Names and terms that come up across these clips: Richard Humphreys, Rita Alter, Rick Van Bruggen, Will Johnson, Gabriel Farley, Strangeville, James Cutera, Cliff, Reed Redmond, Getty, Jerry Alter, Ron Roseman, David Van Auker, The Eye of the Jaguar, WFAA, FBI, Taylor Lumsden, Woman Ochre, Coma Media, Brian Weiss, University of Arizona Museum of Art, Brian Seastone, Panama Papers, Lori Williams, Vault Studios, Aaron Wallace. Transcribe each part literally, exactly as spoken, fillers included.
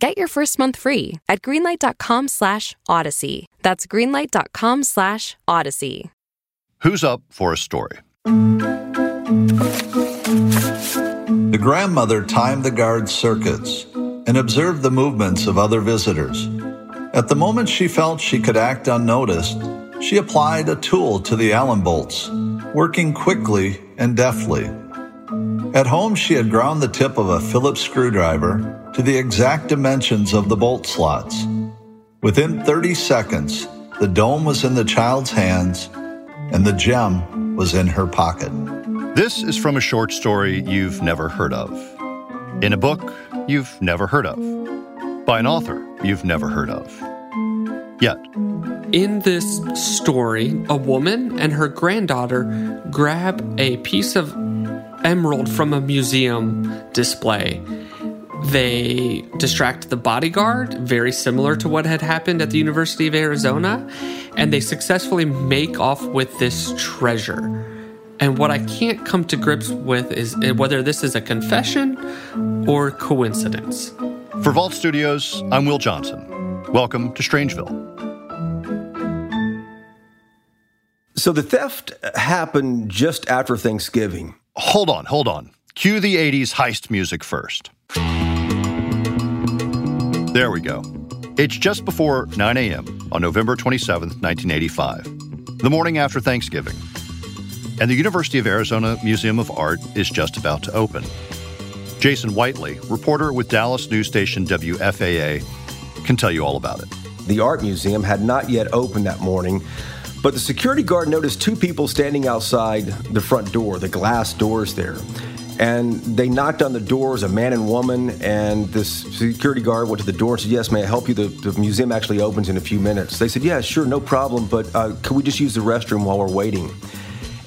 Get your first month free at greenlight.com slash odyssey. That's greenlight.com slash odyssey. Who's up for a story? The grandmother timed the guard's circuits and observed the movements of other visitors. At the moment she felt she could act unnoticed, she applied a tool to the Allen bolts, working quickly and deftly. At home, she had ground the tip of a Phillips screwdriver to the exact dimensions of the bolt slots. Within thirty seconds, the dome was in the child's hands and the gem was in her pocket. This is from a short story you've never heard of, in a book you've never heard of, by an author you've never heard of, yet. In this story, a woman and her granddaughter grab a piece of emerald from a museum display. They distract the bodyguard, very similar to what had happened at the University of Arizona, and they successfully make off with this treasure. And what I can't come to grips with is whether this is a confession or coincidence. For Vault Studios, I'm Will Johnson. Welcome to Strangeville. So the theft happened just after Thanksgiving. Hold on, hold on. Cue the eighties heist music first. There we go. It's just before nine a.m. on November twenty-seventh, nineteen eighty-five, the morning after Thanksgiving. And the University of Arizona Museum of Art is just about to open. Jason Whiteley, reporter with Dallas news station W F A A, can tell you all about it. The art museum had not yet opened that morning, but the security guard noticed two people standing outside the front door, the glass doors there. And they knocked on the doors, a man and woman, and this security guard went to the door and said, "Yes, may I help you? The, the museum actually opens in a few minutes." They said, "Yeah, sure, no problem, but uh, could we just use the restroom while we're waiting?"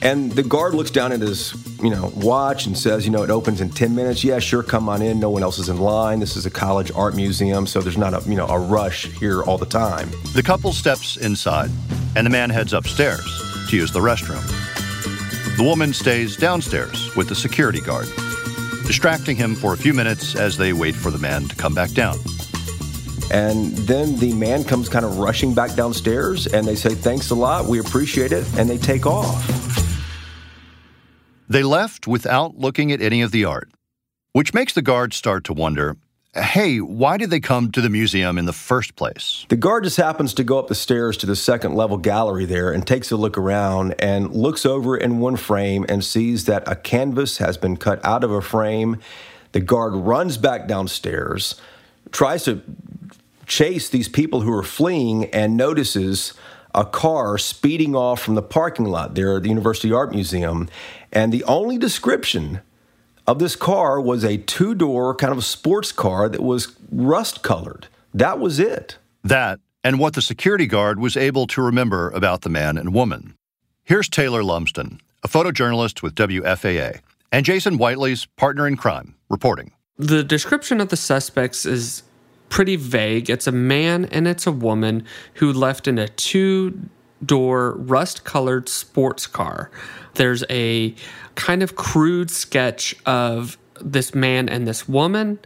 And the guard looks down at his, you know, watch and says, "You know, it opens in ten minutes. Yeah, sure, come on in. No one else is in line. This is a college art museum, so there's not a, you know, a rush here all the time." The couple steps inside, and the man heads upstairs to use the restroom. The woman stays downstairs with the security guard, distracting him for a few minutes as they wait for the man to come back down. And then the man comes kind of rushing back downstairs, and they say, "Thanks a lot, we appreciate it," and they take off. They left without looking at any of the art, which makes the guards start to wonder, hey, why did they come to the museum in the first place? The guard just happens to go up the stairs to the second level gallery there and takes a look around and looks over in one frame and sees that a canvas has been cut out of a frame. The guard runs back downstairs, tries to chase these people who are fleeing, and notices a car speeding off from the parking lot there at the University Art Museum. And the only description of this car was a two-door kind of sports car that was rust-colored. That was it. That, and what the security guard was able to remember about the man and woman. Here's Taylor Lumsden, a photojournalist with W F A A, and Jason Whiteley's partner in crime, reporting. The description of the suspects is pretty vague. It's a man and it's a woman who left in a two-door rust-colored sports car. There's a kind of crude sketch of this man and this woman,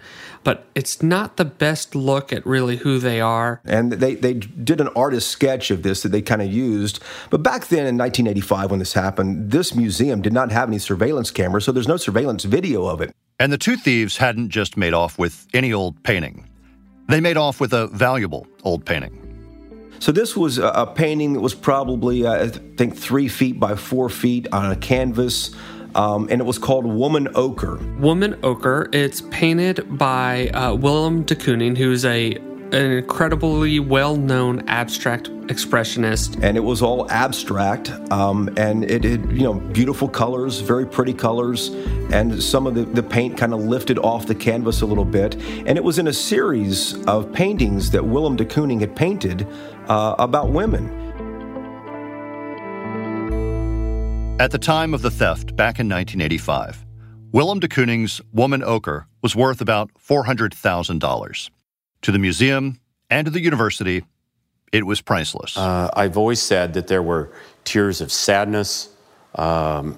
but it's not the best look at really who they are. And they, they did an artist sketch of this that they kind of used. But back then in nineteen eighty-five when this happened, this museum did not have any surveillance cameras, so there's no surveillance video of it. And the two thieves hadn't just made off with any old painting. They made off with a valuable old painting. So this was a, a painting that was probably, uh, I think, three feet by four feet on a canvas, um, and it was called Woman Ochre. Woman Ochre. It's painted by uh, Willem de Kooning, who's a an incredibly well-known abstract expressionist. And it was all abstract, um, and it had, you know, beautiful colors, very pretty colors, and some of the, the paint kind of lifted off the canvas a little bit. And it was in a series of paintings that Willem de Kooning had painted uh, about women. At the time of the theft, back in nineteen eighty-five, Willem de Kooning's Woman Ochre was worth about four hundred thousand dollars. To the museum and to the university, it was priceless. Uh, I've always said that there were tears of sadness, um,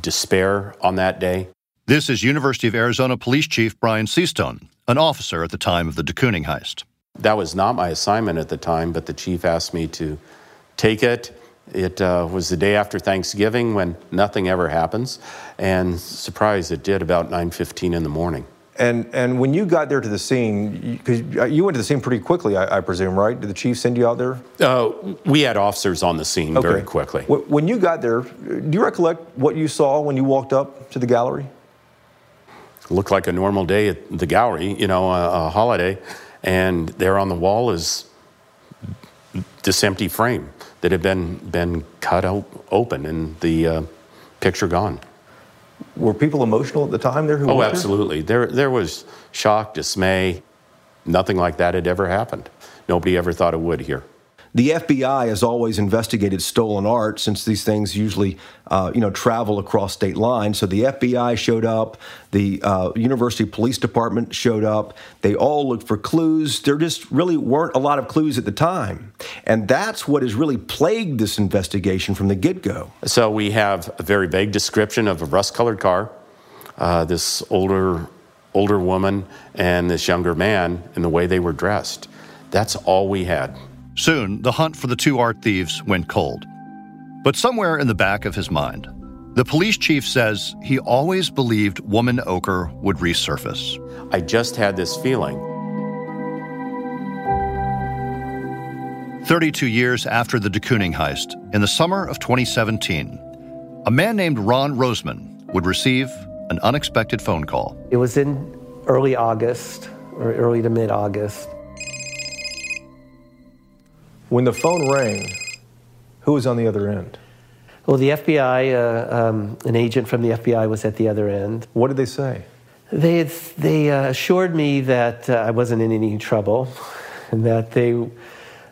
despair on that day. This is University of Arizona Police Chief Brian Seastone, an officer at the time of the de Kooning heist. That was not my assignment at the time, but the chief asked me to take it. It uh, was the day after Thanksgiving when nothing ever happens, and surprise, it did about nine fifteen in the morning. And and when you got there to the scene, because you, you went to the scene pretty quickly, I, I presume, right? Did the chief send you out there? Uh, we had officers on the scene okay. very quickly. When you got there, do you recollect what you saw when you walked up to the gallery? It looked like a normal day at the gallery, you know, a, a holiday, and there on the wall is this empty frame that had been been cut op- open and the uh, picture gone. Were people emotional at the time there who Oh, absolutely. There? there there was shock, dismay. Nothing like that had ever happened. Nobody ever thought it would here. The F B I has always investigated stolen art since these things usually, uh, you know, travel across state lines. So the F B I showed up. The uh, University Police Department showed up. They all looked for clues. There just really weren't a lot of clues at the time. And that's what has really plagued this investigation from the get-go. So we have a very vague description of a rust-colored car, uh, this older, older woman and this younger man, and the way they were dressed. That's all we had. Soon, the hunt for the two art thieves went cold. But somewhere in the back of his mind, the police chief says he always believed Woman Ochre would resurface. I just had this feeling. thirty-two years after the de Kooning heist, in the summer of twenty seventeen, a man named Ron Roseman would receive an unexpected phone call. It was in early August, or early to mid-August. When the phone rang, who was on the other end? Well, the F B I, uh, um, an agent from the F B I was at the other end. What did they say? They had, they uh, assured me that uh, I wasn't in any trouble and that they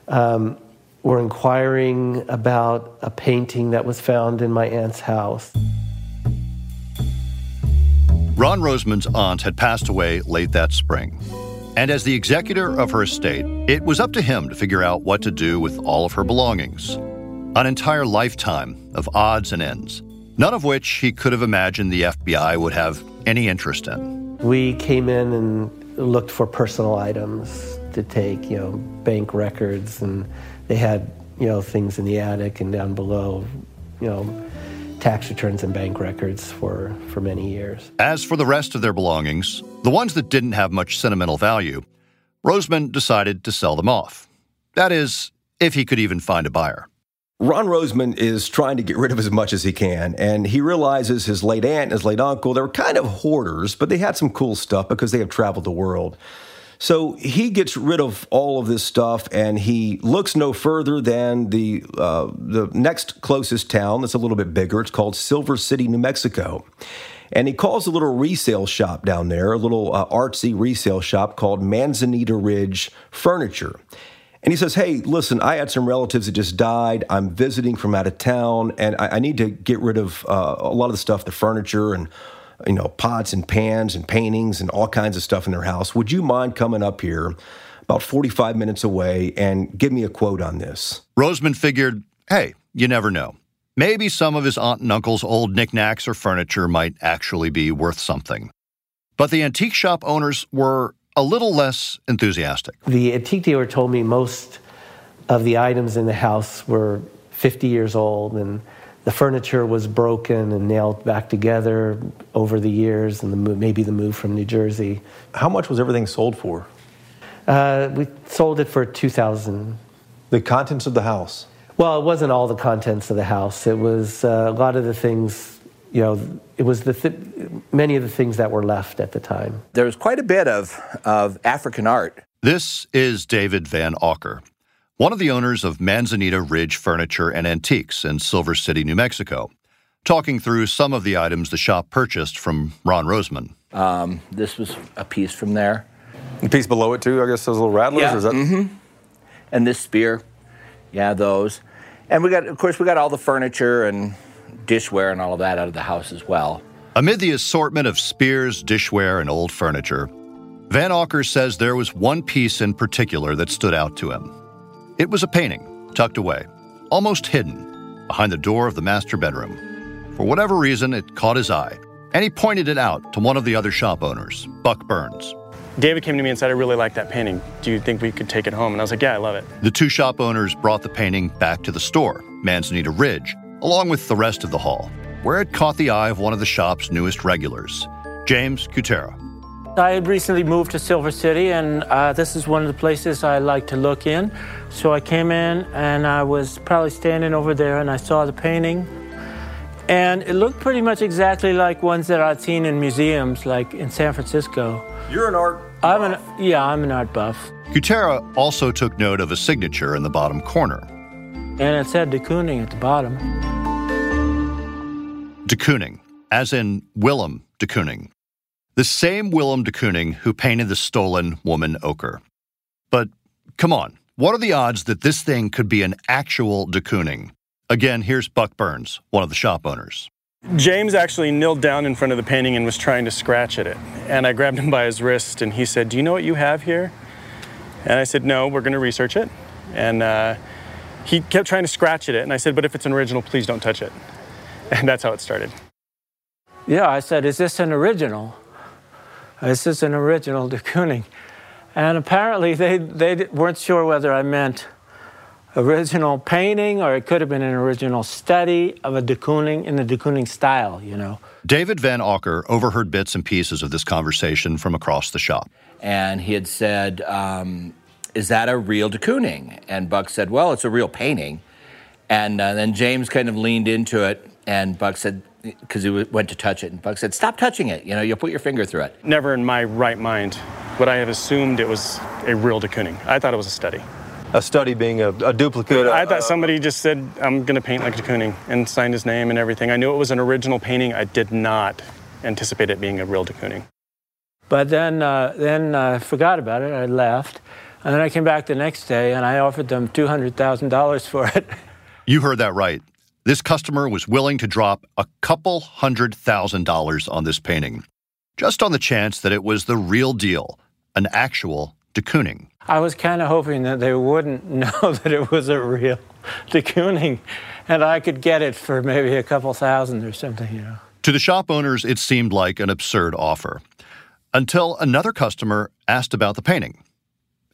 um, were inquiring about a painting that was found in my aunt's house. Ron Roseman's aunt had passed away late that spring. And as the executor of her estate, it was up to him to figure out what to do with all of her belongings. An entire lifetime of odds and ends, none of which he could have imagined the F B I would have any interest in. We came in and looked for personal items to take, you know, bank records, and they had, you know, things in the attic and down below, you know, tax returns and bank records for, for many years. As for the rest of their belongings, the ones that didn't have much sentimental value, Roseman decided to sell them off. That is, if he could even find a buyer. Ron Roseman is trying to get rid of as much as he can, and he realizes his late aunt and his late uncle, they were kind of hoarders, but they had some cool stuff because they have traveled the world. So he gets rid of all of this stuff, and he looks no further than the uh, the next closest town that's a little bit bigger. It's called Silver City, New Mexico. And he calls a little resale shop down there, a little uh, artsy resale shop called Manzanita Ridge Furniture. And he says, hey, listen, I had some relatives that just died. I'm visiting from out of town, and I, I need to get rid of uh, a lot of the stuff, the furniture and you know, pots and pans and paintings and all kinds of stuff in their house. Would you mind coming up here about forty-five minutes away and give me a quote on this? Roseman figured, hey, you never know. Maybe some of his aunt and uncle's old knickknacks or furniture might actually be worth something. But the antique shop owners were a little less enthusiastic. The antique dealer told me most of the items in the house were fifty years old, and the furniture was broken and nailed back together over the years, and the move, maybe the move from New Jersey. How much was everything sold for? Uh, we sold it for two thousand dollars. The contents of the house? Well, it wasn't all the contents of the house. It was uh, a lot of the things, you know, it was the th- many of the things that were left at the time. There was quite a bit of, of African art. This is David Van Auker, one of the owners of Manzanita Ridge Furniture and Antiques in Silver City, New Mexico, talking through some of the items the shop purchased from Ron Roseman. Um, this was a piece from there. The piece below it, too, I guess those little rattlers? Yeah, or is that... mm-hmm. And this spear. Yeah, those. And we got, of course, we got all the furniture and dishware and all of that out of the house as well. Amid the assortment of spears, dishware, and old furniture, Van Auker says there was one piece in particular that stood out to him. It was a painting, tucked away, almost hidden, behind the door of the master bedroom. For whatever reason, it caught his eye, and he pointed it out to one of the other shop owners, Buck Burns. David came to me and said, "I really like that painting. Do you think we could take it home?" And I was like, "Yeah, I love it." The two shop owners brought the painting back to the store, Manzanita Ridge, along with the rest of the hall, where it caught the eye of one of the shop's newest regulars, James Cutera. I had recently moved to Silver City, and uh, this is one of the places I like to look in. So I came in, and I was probably standing over there, and I saw the painting. And it looked pretty much exactly like ones that I'd seen in museums, like in San Francisco. You're an art buff. I'm an, yeah, I'm an art buff. Cutera also took note of a signature in the bottom corner. And it said de Kooning at the bottom. De Kooning, as in Willem de Kooning. The same Willem de Kooning who painted the stolen Woman Ochre. But come on, what are the odds that this thing could be an actual de Kooning? Again, here's Buck Burns, one of the shop owners. James actually kneeled down in front of the painting and was trying to scratch at it. And I grabbed him by his wrist, and he said, "Do you know what you have here?" And I said, "No, we're going to research it." And uh, he kept trying to scratch at it. And I said, "But if it's an original, please don't touch it." And that's how it started. Yeah, I said, "Is this an original? Is this an original de Kooning?" And apparently they, they weren't sure whether I meant original painting, or it could have been an original study of a de Kooning in the de Kooning style, you know. David Van Auker overheard bits and pieces of this conversation from across the shop. And he had said, um, "Is that a real de Kooning?" And Buck said, "Well, it's a real painting." And uh, then James kind of leaned into it, and Buck said, because he went to touch it, and Buck said, "Stop touching it, you know, you'll put your finger through it." Never in my right mind would I have assumed it was a real de Kooning. I thought it was a study. A study being a, a duplicate. I thought somebody just said, "I'm going to paint like de Kooning," and signed his name and everything. I knew it was an original painting. I did not anticipate it being a real de Kooning. But then, uh, then I forgot about it. I left, and then I came back the next day, and I offered them two hundred thousand dollars for it. You heard that right. This customer was willing to drop a couple hundred thousand dollars on this painting, just on the chance that it was the real deal, an actual de Kooning. I was kind of hoping that they wouldn't know that it was a real de Kooning, and I could get it for maybe a couple thousand or something, you know. To the shop owners, it seemed like an absurd offer, until another customer asked about the painting,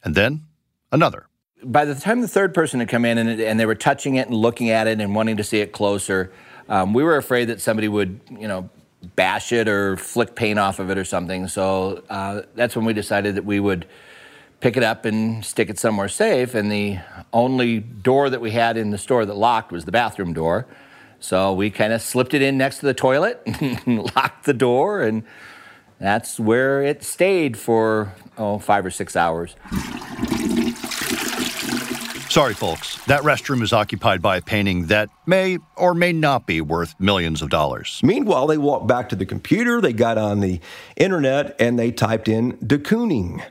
and then another. By the time the third person had come in and, and they were touching it and looking at it and wanting to see it closer, um, we were afraid that somebody would, you know, bash it or flick paint off of it or something. So uh, that's when we decided that we would pick it up and stick it somewhere safe. And the only door that we had in the store that locked was the bathroom door. So we kind of slipped it in next to the toilet and locked the door, and that's where it stayed for, oh, five or six hours. Sorry, folks. That restroom is occupied by a painting that may or may not be worth millions of dollars. Meanwhile, they walked back to the computer, they got on the internet, and they typed in de Kooning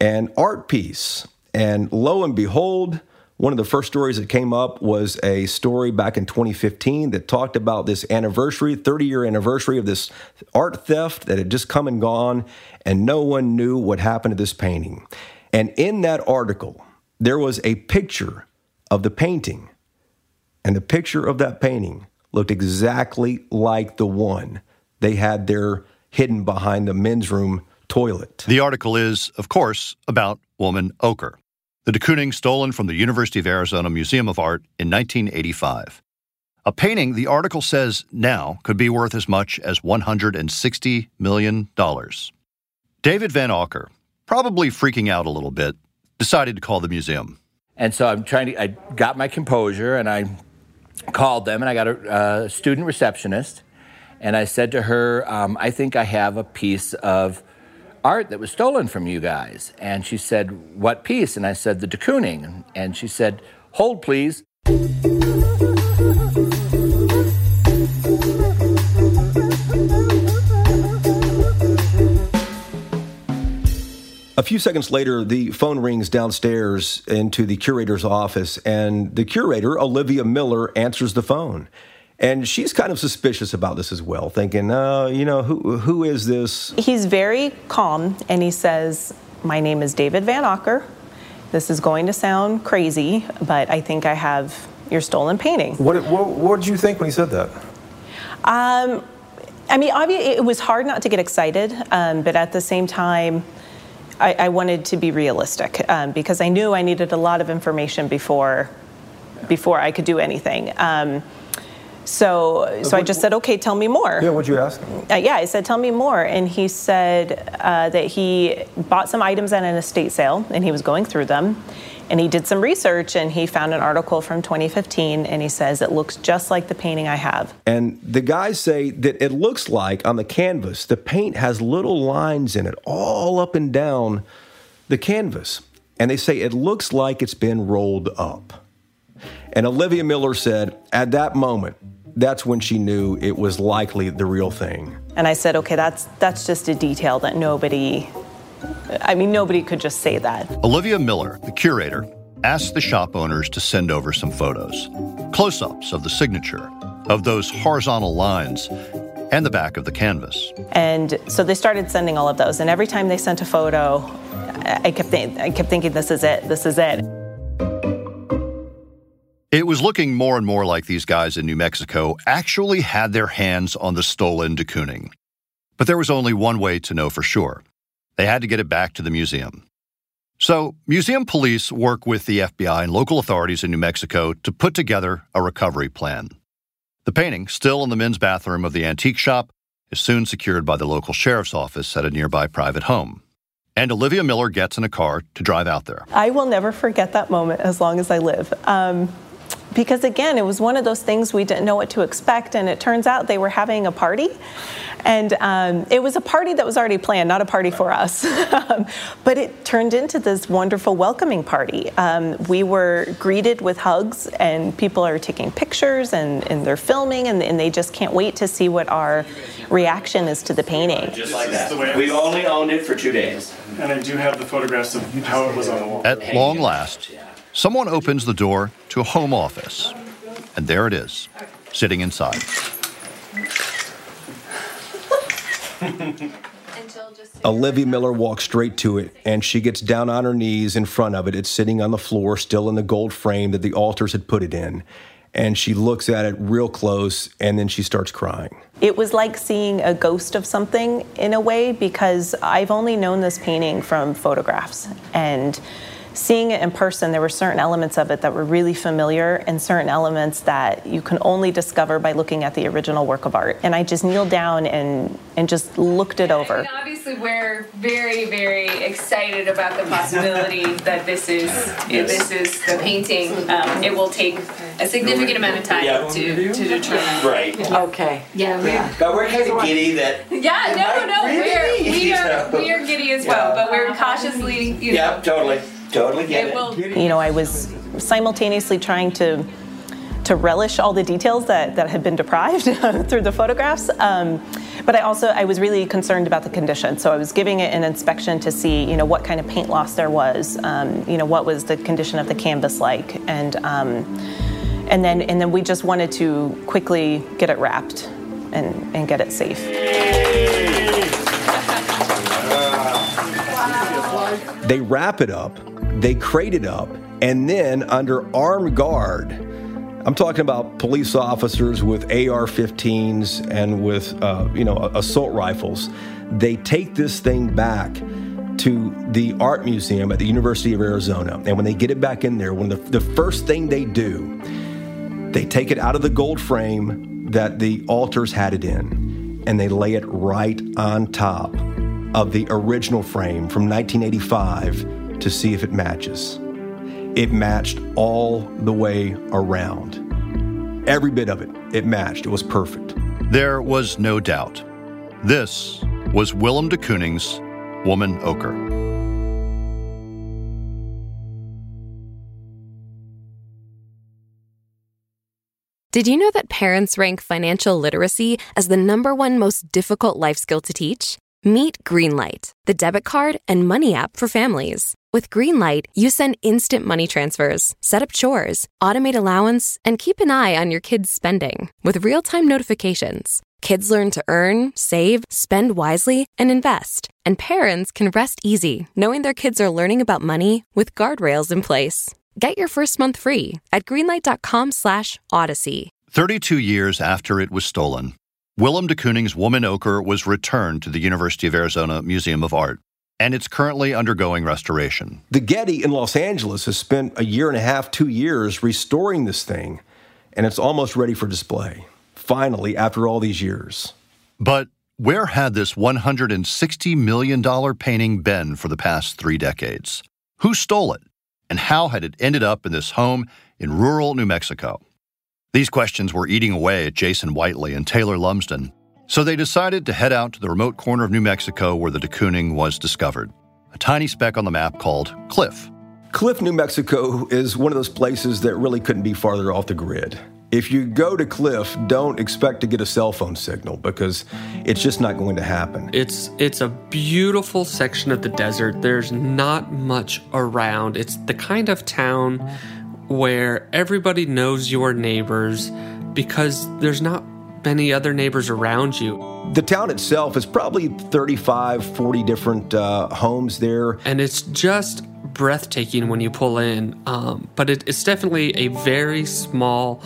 and art piece. And lo and behold, one of the first stories that came up was a story back in twenty fifteen that talked about this anniversary, thirty-year anniversary of this art theft that had just come and gone, and no one knew what happened to this painting. And in that article, there was a picture of the painting, and the picture of that painting looked exactly like the one they had there hidden behind the men's room toilet. The article is, of course, about Woman Ochre, the de Kooning stolen from the University of Arizona Museum of Art in nineteen eighty-five. A painting the article says now could be worth as much as one hundred sixty million dollars. David Van Auker, probably freaking out a little bit, decided to call the museum. And so I'm trying to, I got my composure, and I called them, and I got a, a student receptionist, and I said to her, um, I think I have a piece of art that was stolen from you guys. And she said, "What piece?" And I said, "The de Kooning." And she said, "Hold, please." A few seconds later, the phone rings downstairs into the curator's office, and the curator, Olivia Miller, answers the phone. And she's kind of suspicious about this as well, thinking, uh, you know, who who is this? He's very calm, and he says, my name is David Van Auker. This is going to sound crazy, but I think I have your stolen painting. What what, what did you think when he said that? Um, I mean, obviously, it was hard not to get excited, um, but at the same time, I, I wanted to be realistic um, because I knew I needed a lot of information before before I could do anything. Um, So, so I just said, okay, tell me more. Yeah, what'd you ask him? Uh, yeah, I said, tell me more. And he said uh, that he bought some items at an estate sale, and he was going through them. And he did some research, and he found an article from twenty fifteen, and he says, it looks just like the painting I have. And the guys say that it looks like, on the canvas, the paint has little lines in it all up and down the canvas. And they say it looks like it's been rolled up. And Olivia Miller said, at that moment, that's when she knew it was likely the real thing. And I said, okay, that's that's just a detail that nobody, I mean, nobody could just say that. Olivia Miller, the curator, asked the shop owners to send over some photos, close-ups of the signature, of those horizontal lines, and the back of the canvas. And so they started sending all of those, and every time they sent a photo, I kept th- I kept thinking, this is it, this is it. It was looking more and more like these guys in New Mexico actually had their hands on the stolen de Kooning. But there was only one way to know for sure. They had to get it back to the museum. So museum police work with the F B I and local authorities in New Mexico to put together a recovery plan. The painting, still in the men's bathroom of the antique shop, is soon secured by the local sheriff's office at a nearby private home. And Olivia Miller gets in a car to drive out there. I will never forget that moment as long as I live. Um... Because, again, it was one of those things we didn't know what to expect, and it turns out they were having a party. And um, it was a party that was already planned, not a party for us. um, but it turned into this wonderful welcoming party. Um, we were greeted with hugs, and people are taking pictures, and, and they're filming, and, and they just can't wait to see what our reaction is to the painting. Just like that. We've only owned it for two days. And I do have the photographs of how it was on the wall. At long last, someone opens the door to a home office, and there it is, sitting inside. Olivia Miller walks straight to it, and she gets down on her knees in front of it. It's sitting on the floor, still in the gold frame that the alters had put it in. And she looks at it real close, and then she starts crying. It was like seeing a ghost of something, in a way, because I've only known this painting from photographs, and seeing it in person, there were certain elements of it that were really familiar and certain elements that you can only discover by looking at the original work of art. And I just kneeled down and, and just looked it over. And obviously, we're very, very excited about the possibility that this is this is the painting. Um, it will take a significant amount of time yeah. to, to determine. Right. Okay. Yeah. We're, yeah. But we're kind of giddy that... Yeah, no, no, really? we're, we, are, we are giddy as well, yeah. but we're cautiously, you know... Yeah, totally. Totally get it. You know, I was simultaneously trying to to relish all the details that, that had been deprived through the photographs, um, but I also, I was really concerned about the condition, so I was giving it an inspection to see, you know, what kind of paint loss there was, um, you know, what was the condition of the canvas like, and um, and then and then we just wanted to quickly get it wrapped and, and get it safe. They wrap it up. They crate it up, and then under armed guard, I'm talking about police officers with A R fifteens and with, uh, you know, assault rifles, they take this thing back to the art museum at the University of Arizona. And when they get it back in there, one of the, the first thing they do, they take it out of the gold frame that the altars had it in, and they lay it right on top of the original frame from nineteen eighty-five to see if it matches. It matched all the way around. Every bit of it, it matched. It was perfect. There was no doubt. This was Willem de Kooning's Woman Ochre. Did you know that parents rank financial literacy as the number one most difficult life skill to teach? Meet Greenlight, the debit card and money app for families. With Greenlight, you send instant money transfers, set up chores, automate allowance, and keep an eye on your kids' spending with real-time notifications. Kids learn to earn, save, spend wisely, and invest. And parents can rest easy knowing their kids are learning about money with guardrails in place. Get your first month free at greenlight.com slash odyssey. thirty-two years after it was stolen, Willem de Kooning's Woman Ochre was returned to the University of Arizona Museum of Art, and it's currently undergoing restoration. The Getty in Los Angeles has spent a year and a half, two years restoring this thing, and it's almost ready for display, finally, after all these years. But where had this one hundred sixty million dollars painting been for the past three decades? Who stole it? And how had it ended up in this home in rural New Mexico? These questions were eating away at Jason Whiteley and Taylor Lumsden, so they decided to head out to the remote corner of New Mexico where the de Kooning was discovered, a tiny speck on the map called Cliff. Cliff, New Mexico is one of those places that really couldn't be farther off the grid. If you go to Cliff, don't expect to get a cell phone signal because it's just not going to happen. It's it's a beautiful section of the desert. There's not much around. It's the kind of town where everybody knows your neighbors because there's not many other neighbors around you. The town itself is probably thirty-five, forty different uh, homes there. And it's just breathtaking when you pull in. Um, but it, it's definitely a very small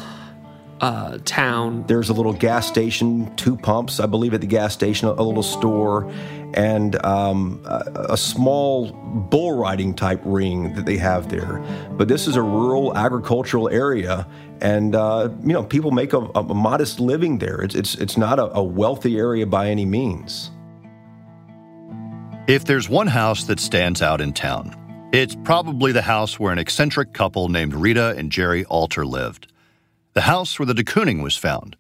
uh, town. There's a little gas station, two pumps, I believe, at the gas station, a little store, and um, a, a small bull riding type ring that they have there. But this is a rural agricultural area, and uh, you know people make a, a modest living there. It's it's it's not a, a wealthy area by any means. If there's one house that stands out in town, it's probably the house where an eccentric couple named Rita and Jerry Alter lived. The house where the de Kooning was found.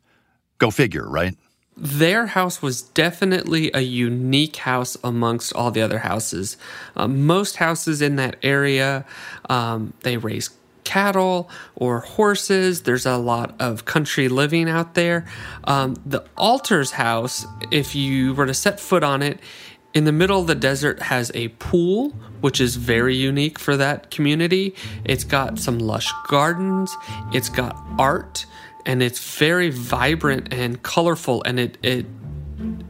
Go figure, right? Their house was definitely a unique house amongst all the other houses. Um, most houses in that area, um, they raise cattle or horses. There's a lot of country living out there. Um, the Alter's house, if you were to set foot on it, in the middle of the desert has a pool, which is very unique for that community. It's got some lush gardens. It's got art. And it's very vibrant and colorful, and it it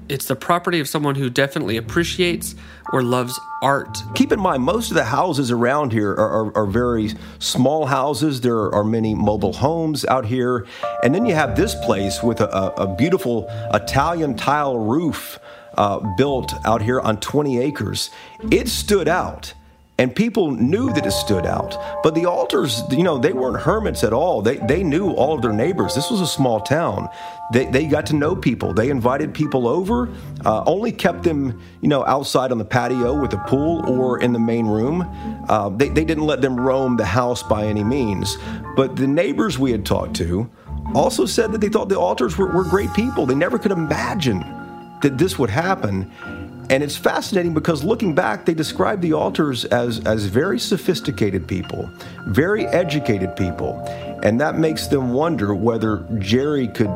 it's the property of someone who definitely appreciates or loves art. Keep in mind, most of the houses around here are, are, are very small houses. There are many mobile homes out here. And then you have this place with a, a, a beautiful Italian tile roof uh, built out here on twenty acres. It stood out. And people knew that it stood out. But the Alters, you know, they weren't hermits at all. They they knew all of their neighbors. This was a small town. They they got to know people. They invited people over, uh, only kept them, you know, outside on the patio with a pool or in the main room. Uh, they, they didn't let them roam the house by any means. But the neighbors we had talked to also said that they thought the Alters were, were great people. They never could imagine that this would happen. And it's fascinating because looking back, they describe the Alters as, as very sophisticated people, very educated people. And that makes them wonder whether Jerry could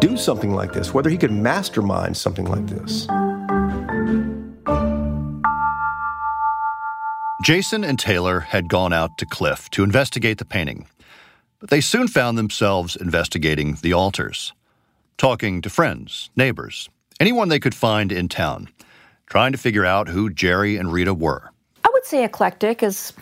do something like this, whether he could mastermind something like this. Jason and Taylor had gone out to Cliff to investigate the painting, but they soon found themselves investigating the Alters, talking to friends, neighbors, anyone they could find in town, trying to figure out who Jerry and Rita were. I would say eclectic is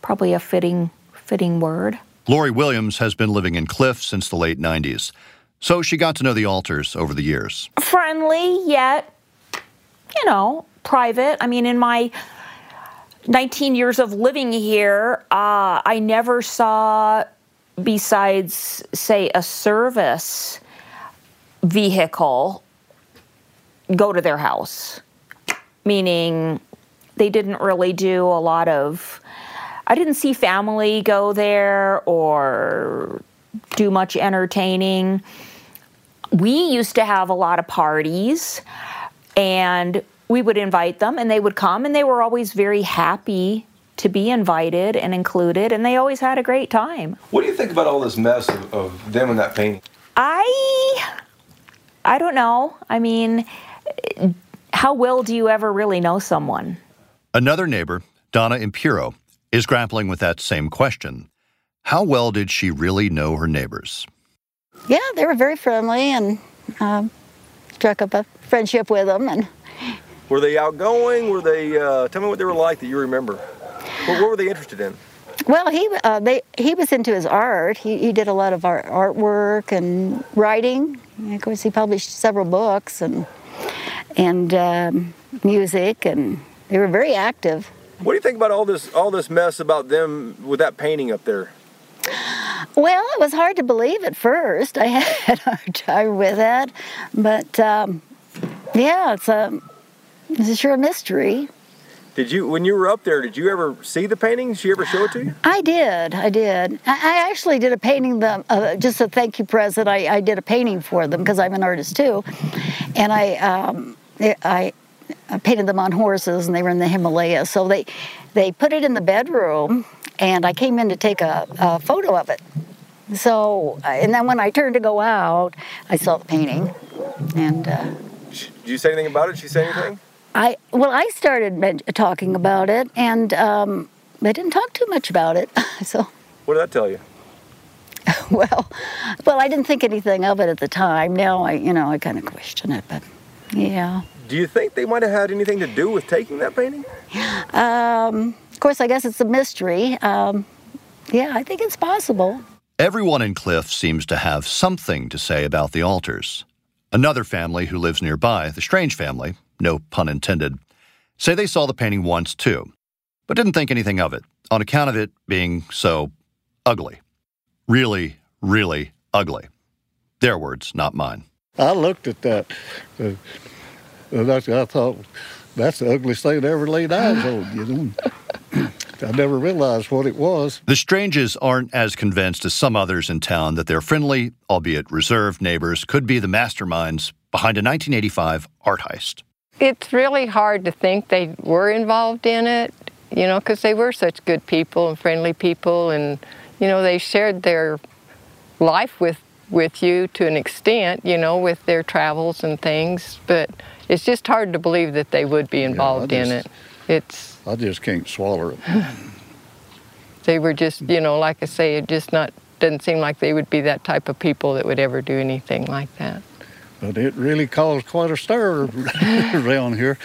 probably a fitting fitting word. Lori Williams has been living in Cliff since the late nineties, so she got to know the Alters over the years. Friendly, yet, you know, private. I mean, in my nineteen years of living here, uh, I never saw, besides, say, a service vehicle, go to their house, meaning they didn't really do a lot of, I didn't see family go there or do much entertaining. We used to have a lot of parties, and we would invite them, and they would come, and they were always very happy to be invited and included, and they always had a great time. What do you think about all this mess of, of them and that painting? I, I don't know. I mean, How well do you ever really know someone? Another neighbor, Donna Impiro, is grappling with that same question. How well did she really know her neighbors? Yeah, they were very friendly, and um, struck up a friendship with them. And were they outgoing? Were they? Uh, tell me what they were like that you remember. What, what were they interested in? Well, he uh, they he was into his art. He he did a lot of art, artwork and writing. And of course, he published several books and and um, music, and they were very active. What do you think about all this all this mess about them with that painting up there? Well, it was hard to believe at first. I had a hard time with that, but um, yeah, it's a it's a sure mystery. Did you, when you were up there, did you ever see the painting? Did she ever show it to you? I did. I did. I, I actually did a painting, them, uh, just a thank you present. I, I did a painting for them because I'm an artist too, and I um, I. I painted them on horses, and they were in the Himalayas. So they they put it in the bedroom, and I came in to take a, a photo of it. So, and then when I turned to go out, I saw the painting. And uh, did you say anything about it? Did she say anything? I well, I started talking about it, and um, I didn't talk too much about it. So, what did that tell you? Well, well, I didn't think anything of it at the time. Now I, you know, I kind of question it, but yeah. Do you think they might have had anything to do with taking that painting? Um, of course, I guess it's a mystery. Um, yeah, I think it's possible. Everyone in Cliff seems to have something to say about the Alters. Another family who lives nearby, the Strange family, no pun intended, say they saw the painting once too, but didn't think anything of it on account of it being so ugly. Really, really ugly. Their words, not mine. I looked at that. Uh, I thought, that's the ugliest thing I ever laid eyes on, you know. I never realized what it was. The Stranges aren't as convinced as some others in town that their friendly, albeit reserved, neighbors could be the masterminds behind a nineteen eighty-five art heist. It's really hard to think they were involved in it, you know, because they were such good people and friendly people, and, you know, they shared their life with with you to an extent, you know, with their travels and things, but it's just hard to believe that they would be involved yeah, just, in it. It's I just can't swallow it. They were just, you know, like I say, it just not doesn't seem like they would be that type of people that would ever do anything like that. But it really caused quite a stir around here.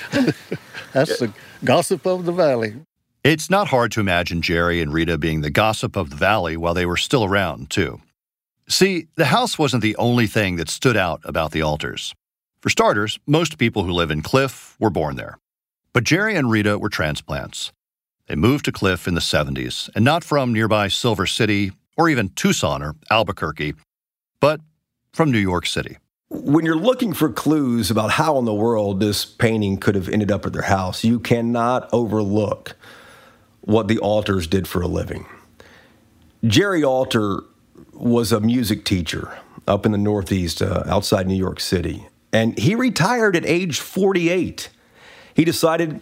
That's the gossip of the valley. It's not hard to imagine Jerry and Rita being the gossip of the valley while they were still around, too. See, the house wasn't the only thing that stood out about the Alters. For starters, most people who live in Cliff were born there. But Jerry and Rita were transplants. They moved to Cliff in the seventies, and not from nearby Silver City or even Tucson or Albuquerque, but from New York City. When you're looking for clues about how in the world this painting could have ended up at their house, you cannot overlook what the Alters did for a living. Jerry Alter was a music teacher up in the Northeast, uh, outside New York City. And he retired at age forty-eight. He decided,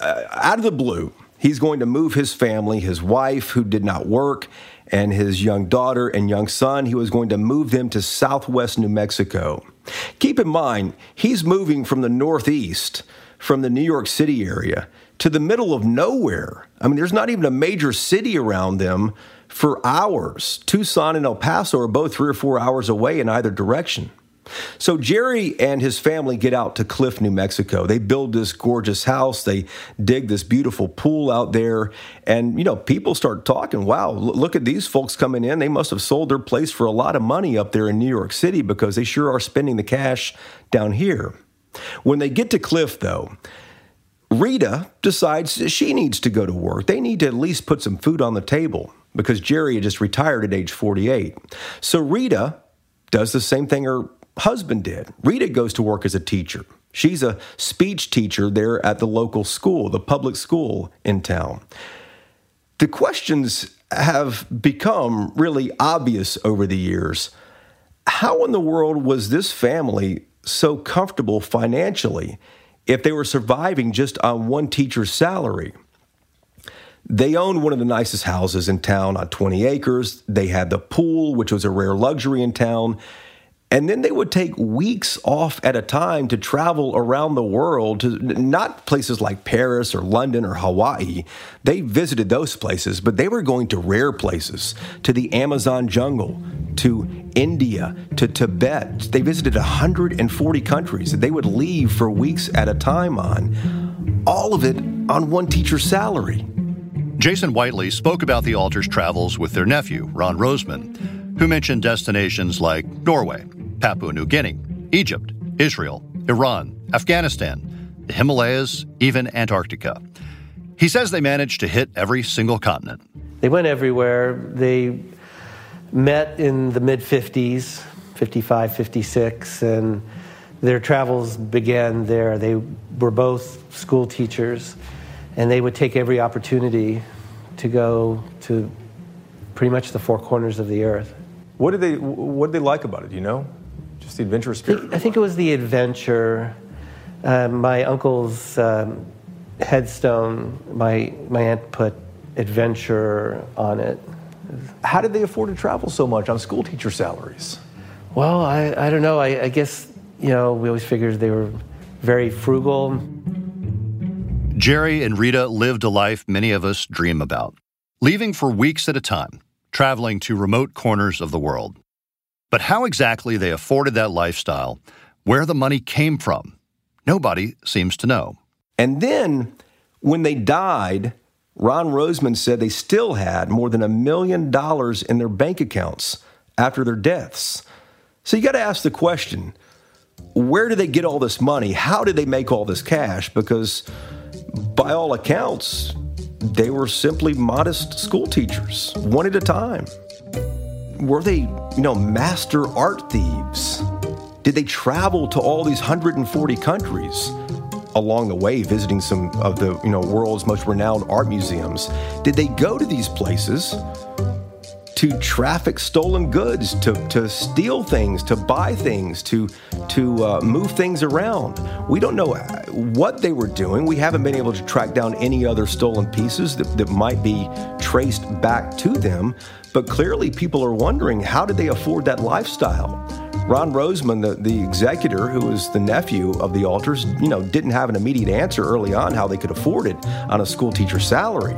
uh, out of the blue, he's going to move his family, his wife, who did not work, and his young daughter and young son. He was going to move them to southwest New Mexico. Keep in mind, he's moving from the Northeast, from the New York City area, to the middle of nowhere. I mean, there's not even a major city around them for hours. Tucson and El Paso are both three or four hours away in either direction. So Jerry and his family get out to Cliff, New Mexico. They build this gorgeous house. They dig this beautiful pool out there. And, you know, people start talking, wow, look at these folks coming in. They must have sold their place for a lot of money up there in New York City because they sure are spending the cash down here. When they get to Cliff, though, Rita decides that she needs to go to work. They need to at least put some food on the table because Jerry had just retired at age forty-eight. So Rita does the same thing her husband did. Rita goes to work as a teacher. She's a speech teacher there at the local school, the public school in town. The questions have become really obvious over the years. How in the world was this family so comfortable financially if they were surviving just on one teacher's salary? They owned one of the nicest houses in town on twenty acres. They had the pool, which was a rare luxury in town. And then they would take weeks off at a time to travel around the world to not places like Paris or London or Hawaii. They visited those places, but they were going to rare places, to the Amazon jungle, to India, to Tibet. They visited one hundred forty countries that they would leave for weeks at a time on, all of it on one teacher's salary. Jason Whiteley spoke about the Alters' travels with their nephew, Ron Roseman, who mentioned destinations like Norway, Papua New Guinea, Egypt, Israel, Iran, Afghanistan, the Himalayas, even Antarctica. He says they managed to hit every single continent. They went everywhere. They met in the mid-fifties, fifty-five, fifty-six, and their travels began there. They were both school teachers, and they would take every opportunity to go to pretty much the four corners of the earth. What did they What did they like about it? Do you know, just the adventurous spirit. I think it was the adventure. Uh, my uncle's um, headstone, my my aunt put adventure on it. How did they afford to travel so much on school teacher salaries? Well, I, I don't know. I, I guess you know we always figured they were very frugal. Jerry and Rita lived a life many of us dream about, leaving for weeks at a time, traveling to remote corners of the world. But how exactly they afforded that lifestyle, where the money came from, nobody seems to know. And then, when they died, Ron Roseman said they still had more than a million dollars in their bank accounts after their deaths. So you got to ask the question, where did they get all this money? How did they make all this cash? Because by all accounts, they were simply modest school teachers, one at a time. Were they, you know, master art thieves? Did they travel to all these one hundred forty countries, along the way visiting some of the, you know, world's most renowned art museums? Did they go to these places to traffic stolen goods, to, to steal things, to buy things, to, to uh, move things around? We don't know what they were doing. We haven't been able to track down any other stolen pieces that, that might be traced back to them. But clearly people are wondering, how did they afford that lifestyle? Ron Roseman, the, the executor, who was the nephew of the Alters, you know, didn't have an immediate answer early on how they could afford it on a school teacher's salary.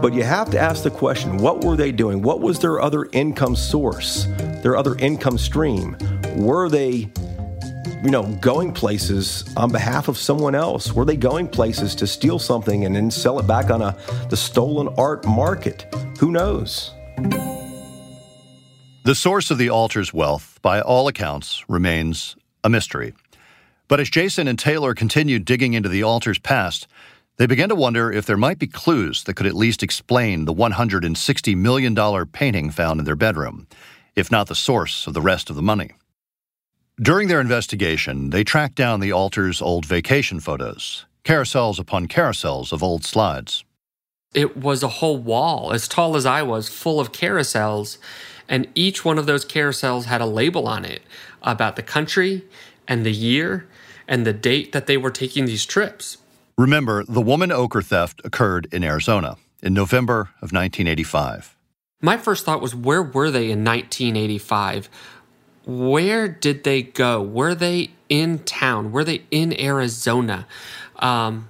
But you have to ask the question, what were they doing? What was their other income source, their other income stream? Were they, you know, going places on behalf of someone else? Were they going places to steal something and then sell it back on a the stolen art market? Who knows? The source of the Alters' wealth, by all accounts, remains a mystery. But as Jason and Taylor continued digging into the Alters' past, they began to wonder if there might be clues that could at least explain the one hundred sixty million dollars painting found in their bedroom, if not the source of the rest of the money. During their investigation, they tracked down the Alters' old vacation photos, carousels upon carousels of old slides. It was a whole wall, as tall as I was, full of carousels, and each one of those carousels had a label on it about the country and the year and the date that they were taking these trips. Remember, the Woman Ochre theft occurred in Arizona in November of nineteen eighty-five. My first thought was, where were they in nineteen eighty-five? Where did they go? Were they in town? Were they in Arizona? Um,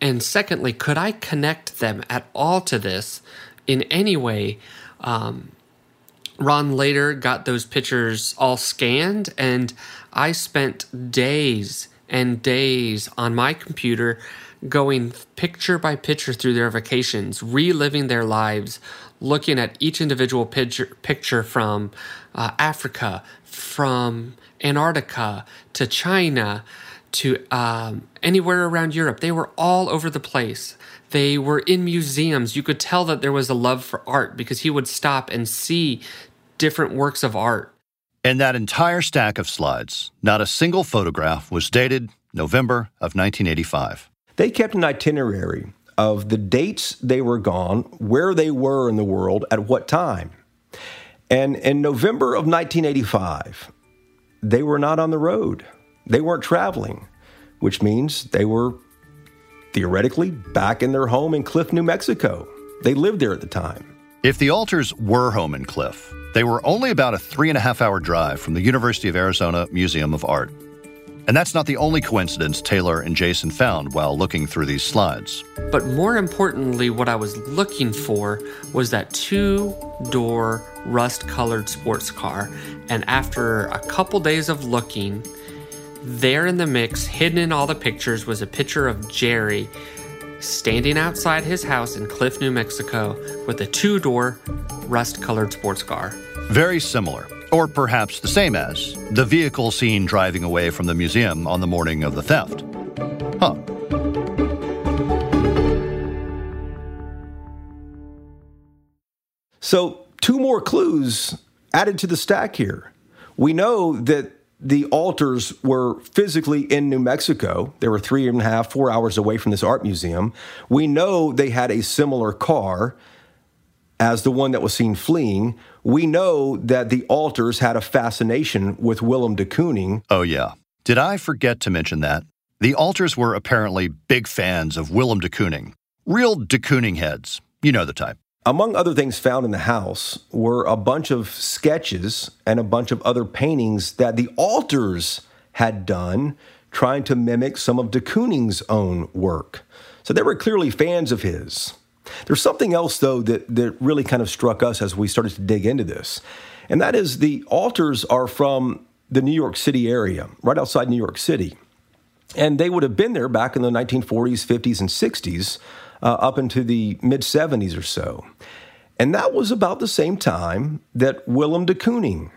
and secondly, could I connect them at all to this in any way? Um, Ron later got those pictures all scanned, and I spent days and days on my computer going picture by picture through their vacations, reliving their lives, looking at each individual picture, picture from uh, Africa, from Antarctica, to China, to um, anywhere around Europe. They were all over the place. They were in museums. You could tell that there was a love for art because he would stop and see different works of art. And that entire stack of slides, not a single photograph, was dated November of nineteen eighty-five. They kept an itinerary of the dates they were gone, where they were in the world, at what time. And in November of nineteen eighty-five, they were not on the road. They weren't traveling, which means they were theoretically back in their home in Cliff, New Mexico. They lived there at the time. If the Alters were home in Cliff, they were only about a three-and-a-half-hour drive from the University of Arizona Museum of Art. And that's not the only coincidence Taylor and Jason found while looking through these slides. But more importantly, what I was looking for was that two-door rust-colored sports car. And after a couple days of looking, there in the mix, hidden in all the pictures, was a picture of Jerry standing outside his house in Cliff, New Mexico, with a two-door rust-colored sports car. Very similar. Or perhaps the same as the vehicle seen driving away from the museum on the morning of the theft. Huh. So two more clues added to the stack here. We know that the Alters were physically in New Mexico. They were three and a half, four hours away from this art museum. We know they had a similar car as the one that was seen fleeing. We know that the Alters had a fascination with Willem de Kooning. Oh, yeah. Did I forget to mention that? The Alters were apparently big fans of Willem de Kooning. Real de Kooning heads. You know the type. Among other things found in the house were a bunch of sketches and a bunch of other paintings that the Alters had done, trying to mimic some of de Kooning's own work. So they were clearly fans of his. There's something else, though, that, that really kind of struck us as we started to dig into this, and that is the Alters are from the New York City area, right outside New York City. And they would have been there back in the nineteen forties, fifties, and sixties, uh, up into the mid-seventies or so. And that was about the same time that Willem de Kooning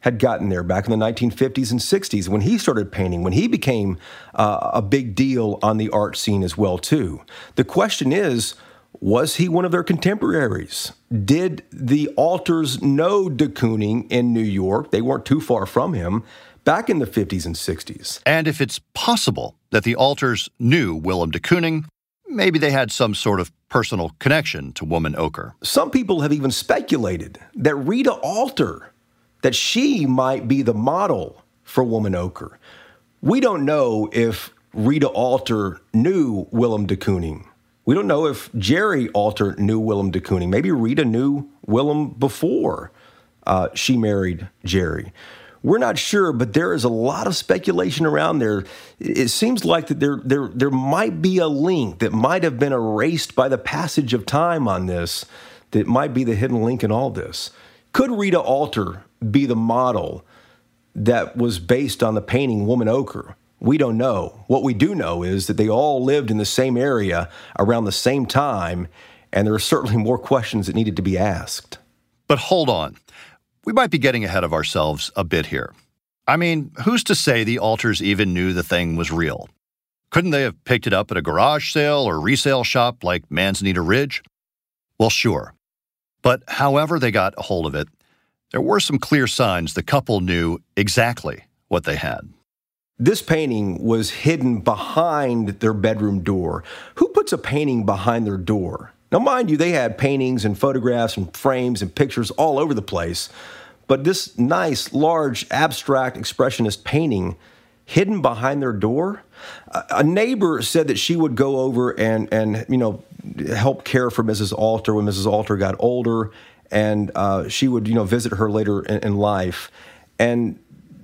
had gotten there back in the nineteen fifties and sixties when he started painting, when he became uh, a big deal on the art scene as well, too. The question is, was he one of their contemporaries? Did the Alters know de Kooning in New York? They weren't too far from him back in the fifties and sixties. And if it's possible that the Alters knew Willem de Kooning, maybe they had some sort of personal connection to Woman Ochre. Some people have even speculated that Rita Alter, that she might be the model for Woman Ochre. We don't know if Rita Alter knew Willem de Kooning. We don't know if Jerry Alter knew Willem de Kooning. Maybe Rita knew Willem before uh, she married Jerry. We're not sure, but there is a lot of speculation around there. It seems like that there, there, there might be a link that might have been erased by the passage of time on this that might be the hidden link in all this. Could Rita Alter be the model that was based on the painting Woman Ochre? We don't know. What we do know is that they all lived in the same area around the same time, and there are certainly more questions that needed to be asked. But hold on. We might be getting ahead of ourselves a bit here. I mean, who's to say the Alters even knew the thing was real? Couldn't they have picked it up at a garage sale or resale shop like Manzanita Ridge? Well, sure. But however they got a hold of it, there were some clear signs the couple knew exactly what they had. This painting was hidden behind their bedroom door. Who puts a painting behind their door? Now, mind you, they had paintings and photographs and frames and pictures all over the place, but this nice, large, abstract expressionist painting hidden behind their door? A neighbor said that she would go over and, and you know, help care for Missus Alter when Missus Alter got older, and uh, she would, you know, visit her later in, in life, and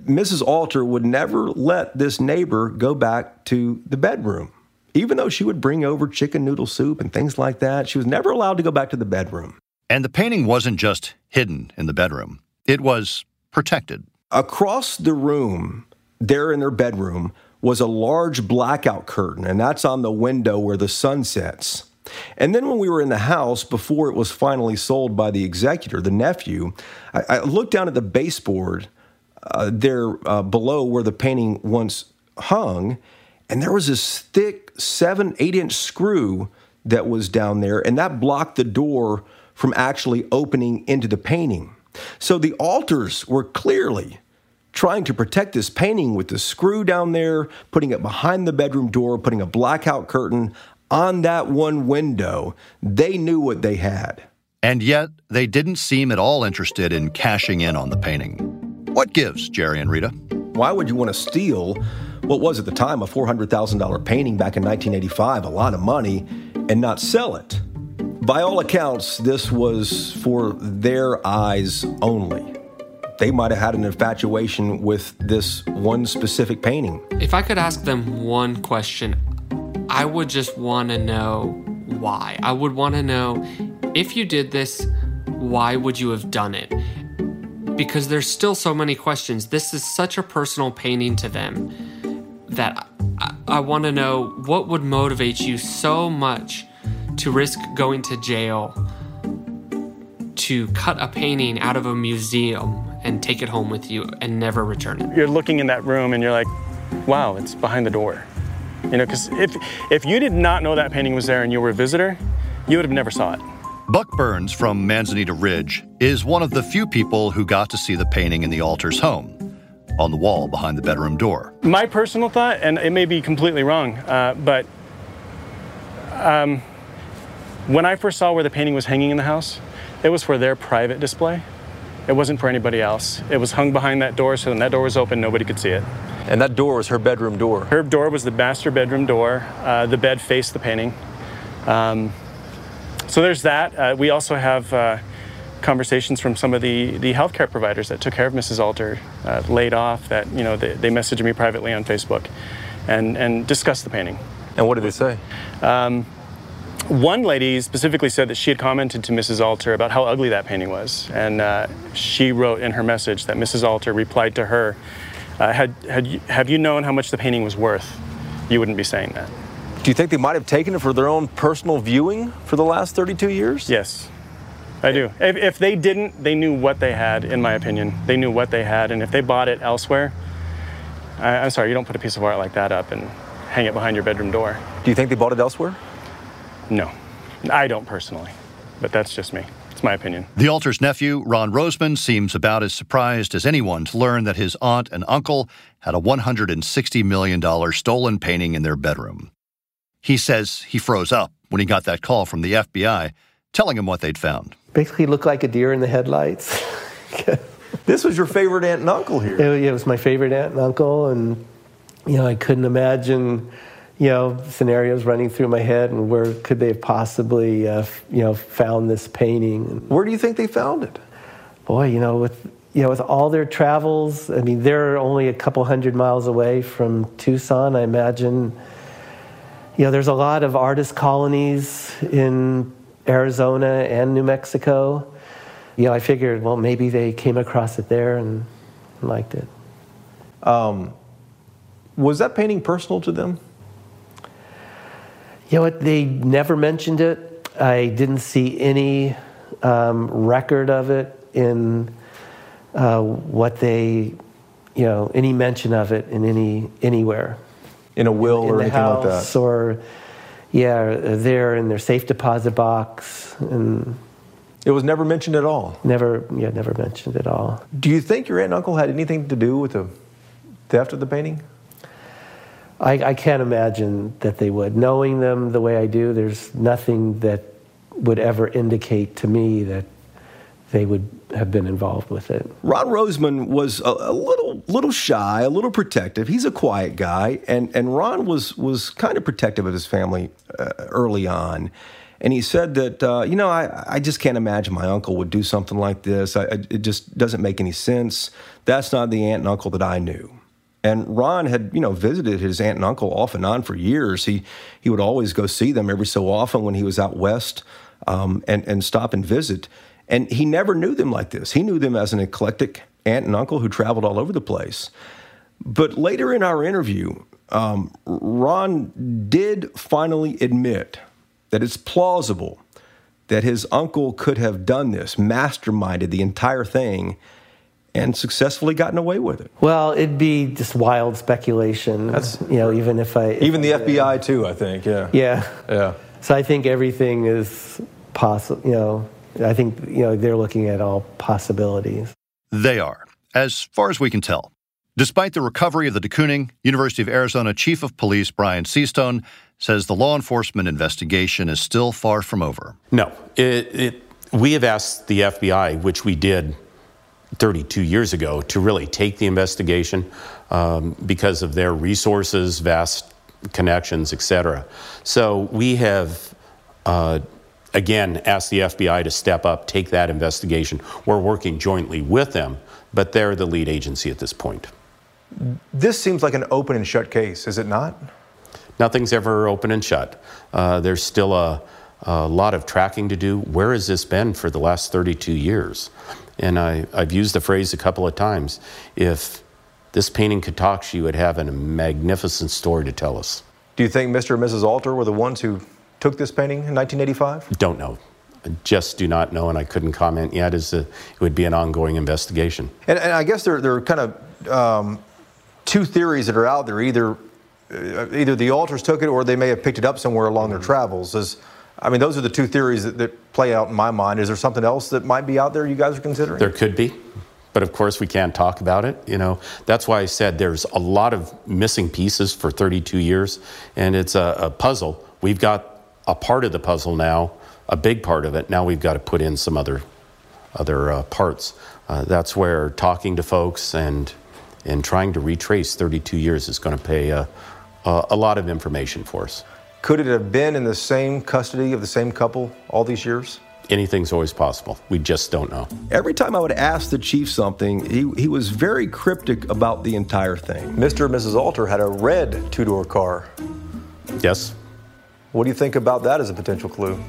Missus Alter would never let this neighbor go back to the bedroom. Even though she would bring over chicken noodle soup and things like that, she was never allowed to go back to the bedroom. And the painting wasn't just hidden in the bedroom. It was protected. Across the room, there in their bedroom, was a large blackout curtain, and that's on the window where the sun sets. And then when we were in the house, before it was finally sold by the executor, the nephew, I, I looked down at the baseboard Uh, there uh, below where the painting once hung, and there was this thick seven, eight-inch screw that was down there, and that blocked the door from actually opening into the painting. So the Alters were clearly trying to protect this painting with the screw down there, putting it behind the bedroom door, putting a blackout curtain on that one window. They knew what they had. And yet, they didn't seem at all interested in cashing in on the painting. What gives, Jerry and Rita? Why would you want to steal what was at the time a four hundred thousand dollars painting back in nineteen eighty-five, a lot of money, and not sell it? By all accounts, this was for their eyes only. They might have had an infatuation with this one specific painting. If I could ask them one question, I would just want to know why. I would want to know, if you did this, why would you have done it? Because there's still so many questions. This is such a personal painting to them that I, I want to know what would motivate you so much to risk going to jail to cut a painting out of a museum and take it home with you and never return it. You're looking in that room and you're like, wow, it's behind the door. You know, because if, if you did not know that painting was there and you were a visitor, you would have never saw it. Buck Burns from Manzanita Ridge is one of the few people who got to see the painting in the Alter's home, on the wall behind the bedroom door. My personal thought, and it may be completely wrong, uh, but um, when I first saw where the painting was hanging in the house, it was for their private display. It wasn't for anybody else. It was hung behind that door, so when that door was open, nobody could see it. And that door was her bedroom door. Her door was the master bedroom door. Uh, the bed faced the painting. Um, So there's that. Uh, we also have uh, conversations from some of the, the healthcare providers that took care of Missus Alter, uh, laid off, that, you know, they, they messaged me privately on Facebook and, and discussed the painting. And what did they say? Um, one lady specifically said that she had commented to Missus Alter about how ugly that painting was. And uh, she wrote in her message that Missus Alter replied to her, uh, had, had you, have you known how much the painting was worth, you wouldn't be saying that. Do you think they might have taken it for their own personal viewing for the last thirty-two years? Yes, I do. If, if they didn't, they knew what they had, in my opinion. They knew what they had, and if they bought it elsewhere, I, I'm sorry, you don't put a piece of art like that up and hang it behind your bedroom door. Do you think they bought it elsewhere? No, I don't personally, but that's just me. It's my opinion. The Alter's nephew, Ron Roseman, seems about as surprised as anyone to learn that his aunt and uncle had a one hundred sixty million dollars stolen painting in their bedroom. He says he froze up when he got that call from the F B I telling him what they'd found. Basically looked like a deer in the headlights. This was your favorite aunt and uncle here. It, it was my favorite aunt and uncle, and, you know, I couldn't imagine, you know, scenarios running through my head and where could they have possibly, uh, you know, found this painting. Where do you think they found it? Boy, you know, with, you know, with all their travels, I mean, they're only a couple hundred miles away from Tucson, I imagine. You know, there's a lot of artist colonies in Arizona and New Mexico. You know, I figured, well, maybe they came across it there and liked it. Um, was that painting personal to them? You know what? They never mentioned it. I didn't see any um, record of it in uh, what they, you know, any mention of it in any anywhere. In a will in, or in anything like that? In the house, or, yeah, there in their safe deposit box. And it was never mentioned at all? Never, yeah, never mentioned at all. Do you think your aunt and uncle had anything to do with the theft of the painting? I, I can't imagine that they would. Knowing them the way I do, there's nothing that would ever indicate to me that they would have been involved with it. Ron Roseman was a, a little little shy, a little protective. He's a quiet guy, and, and Ron was, was kind of protective of his family uh, early on. And he said that, uh, you know, I, I just can't imagine my uncle would do something like this. I, I, it just doesn't make any sense. That's not the aunt and uncle that I knew. And Ron had, you know, visited his aunt and uncle off and on for years. He, he would always go see them every so often when he was out west um, and, and stop and visit. And he never knew them like this. He knew them as an eclectic aunt and uncle who traveled all over the place. But later in our interview, um, Ron did finally admit that it's plausible that his uncle could have done this, masterminded the entire thing, and successfully gotten away with it. Well, it'd be just wild speculation. That's, you know, even if I... If even the I, F B I, too, I think, yeah. Yeah. Yeah. So I think everything is possible, you know... I think, you know, they're looking at all possibilities. They are, as far as we can tell. Despite the recovery of the de Kooning, University of Arizona Chief of Police Brian Seastone says the law enforcement investigation is still far from over. No. It, it, we have asked the F B I, which we did thirty-two years ago, to really take the investigation um, because of their resources, vast connections, et cetera. So we have... Uh, again, ask the F B I to step up, take that investigation. We're working jointly with them, but they're the lead agency at this point. This seems like an open and shut case, is it not? Nothing's ever open and shut. Uh, there's still a, a lot of tracking to do. Where has this been for the last thirty-two years? And I, I've used the phrase a couple of times. If this painting could talk, she would have a magnificent story to tell us. Do you think Mister and Missus Alter were the ones who took this painting in nineteen eighty-five? Don't know. I just do not know, and I couldn't comment yet, as a, it would be an ongoing investigation. And, and I guess there, there are kind of um, two theories that are out there. Either either the Alters took it, or they may have picked it up somewhere along their travels. As, I mean, those are the two theories that, that play out in my mind. Is there something else that might be out there you guys are considering? There could be, but of course we can't talk about it. You know, that's why I said there's a lot of missing pieces for thirty-two years, and it's a, a puzzle. We've got a part of the puzzle now, a big part of it. Now we've got to put in some other other uh, parts. Uh, that's where talking to folks and and trying to retrace thirty-two years is going to pay a, a, a lot of information for us. Could it have been in the same custody of the same couple all these years? Anything's always possible. We just don't know. Every time I would ask the chief something, he, he was very cryptic about the entire thing. Mister and Missus Alter had a red two-door car. Yes. What do you think about that as a potential clue?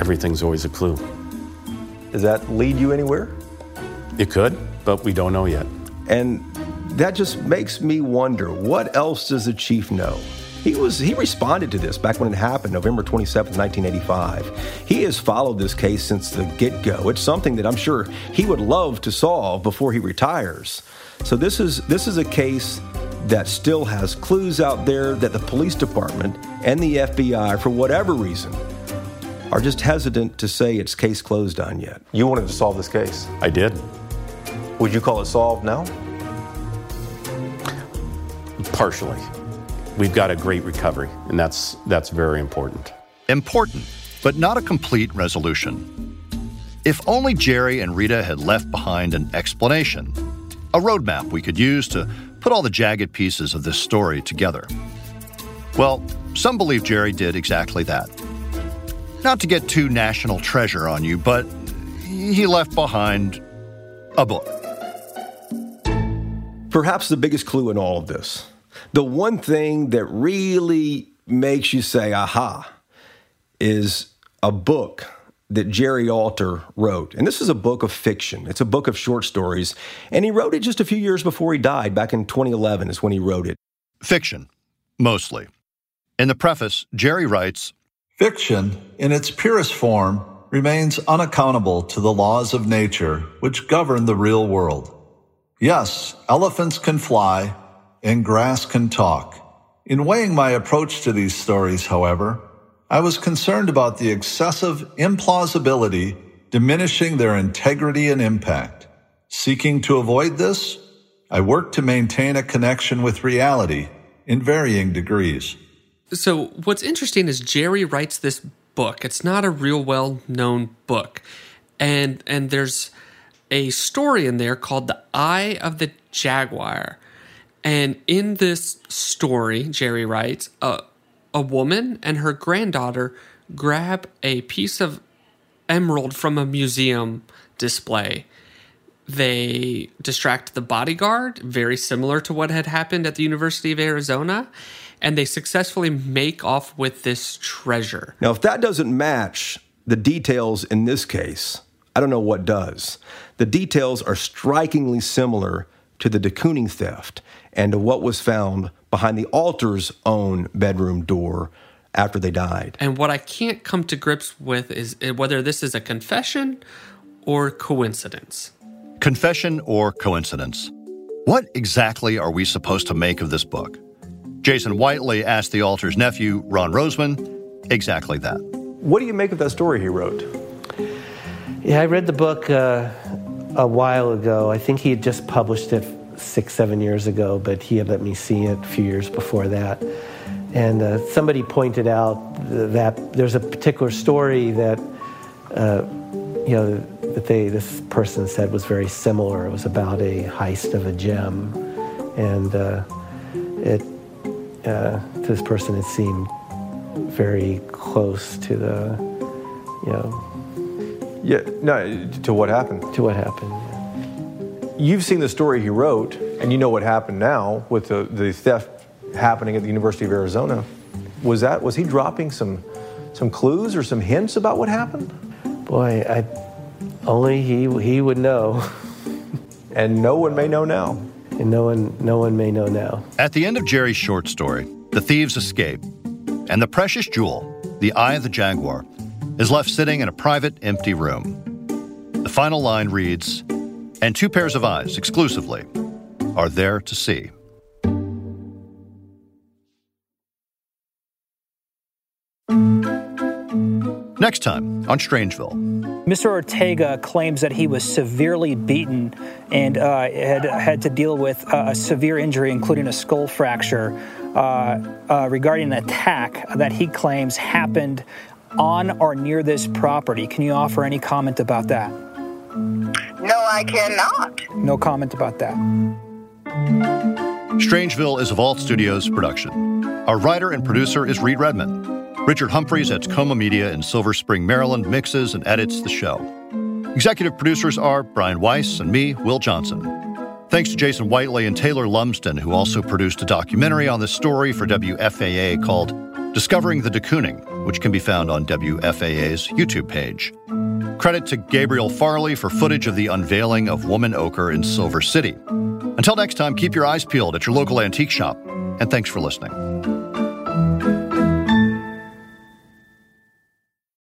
Everything's always a clue. Does that lead you anywhere? It could, but we don't know yet. And that just makes me wonder, what else does the chief know? He was he responded to this back when it happened, November twenty-seventh, nineteen eighty-five. He has followed this case since the get-go. It's something that I'm sure he would love to solve before he retires. So this is this is a case that still has clues out there that the police department and the F B I, for whatever reason, are just hesitant to say it's case closed on yet. You wanted to solve this case. I did. Would you call it solved now? Partially. We've got a great recovery, and that's that's very important. Important, but not a complete resolution. If only Jerry and Rita had left behind an explanation, a roadmap we could use to put all the jagged pieces of this story together. Well, some believe Jerry did exactly that. Not to get too national treasure on you, but he left behind a book. Perhaps the biggest clue in all of this, the one thing that really makes you say, aha, is a book that Jerry Alter wrote. And this is a book of fiction. It's a book of short stories. And he wrote it just a few years before he died. Back in twenty eleven is when he wrote it. Fiction, mostly. In the preface, Jerry writes, "Fiction, in its purest form, remains unaccountable to the laws of nature which govern the real world. Yes, elephants can fly, and grass can talk. In weighing my approach to these stories, however, I was concerned about the excessive implausibility diminishing their integrity and impact. Seeking to avoid this, I worked to maintain a connection with reality in varying degrees." So what's interesting is Jerry writes this book. It's not a real well-known book. And and there's a story in there called The Eye of the Jaguar. And in this story, Jerry writes, a, a woman and her granddaughter grab a piece of emerald from a museum display. They distract the bodyguard, very similar to what had happened at the University of Arizona, and they successfully make off with this treasure. Now, if that doesn't match the details in this case, I don't know what does. The details are strikingly similar to the de Kooning theft and to what was found behind the Alter's own bedroom door after they died. And what I can't come to grips with is whether this is a confession or coincidence. Confession or coincidence. What exactly are we supposed to make of this book? Jason Whiteley asked the Alter's nephew, Ron Roseman, exactly that. What do you make of that story he wrote? Yeah, I read the book uh, a while ago. I think he had just published it six, seven years ago, but he had let me see it a few years before that. And uh, somebody pointed out that there's a particular story that, uh, you know, that they this person said was very similar. It was about a heist of a gem. And uh, it uh, to this person, it seemed very close to the you know. Yeah, no, to what happened. To what happened, yeah. You've seen the story he wrote, and you know what happened now with the, the theft happening at the University of Arizona. Was that, was he dropping some, some clues or some hints about what happened? Boy, I, only he, he would know. And no one may know now. And no one, no one may know now. At the end of Jerry's short story, the thieves escape, and the precious jewel, the Eye of the Jaguar, is left sitting in a private, empty room. The final line reads, "And two pairs of eyes, exclusively, are there to see." Next time on Strangeville. Mister Ortega claims that he was severely beaten and uh, had had to deal with uh, a severe injury, including a skull fracture, uh, uh, regarding an attack that he claims happened on or near this property. Can you offer any comment about that? No, I cannot. No comment about that. Strangeville is a Vault Studios production. Our writer and producer is Reed Redmond. Richard Humphreys at Coma Media in Silver Spring, Maryland, mixes and edits the show. Executive producers are Brian Weiss and me, Will Johnson. Thanks to Jason Whiteley and Taylor Lumsden, who also produced a documentary on this story for W F A A called Discovering the de Kooning, which can be found on W F A A's YouTube page. Credit to Gabriel Farley for footage of the unveiling of Woman Ochre in Silver City. Until next time, keep your eyes peeled at your local antique shop, and thanks for listening.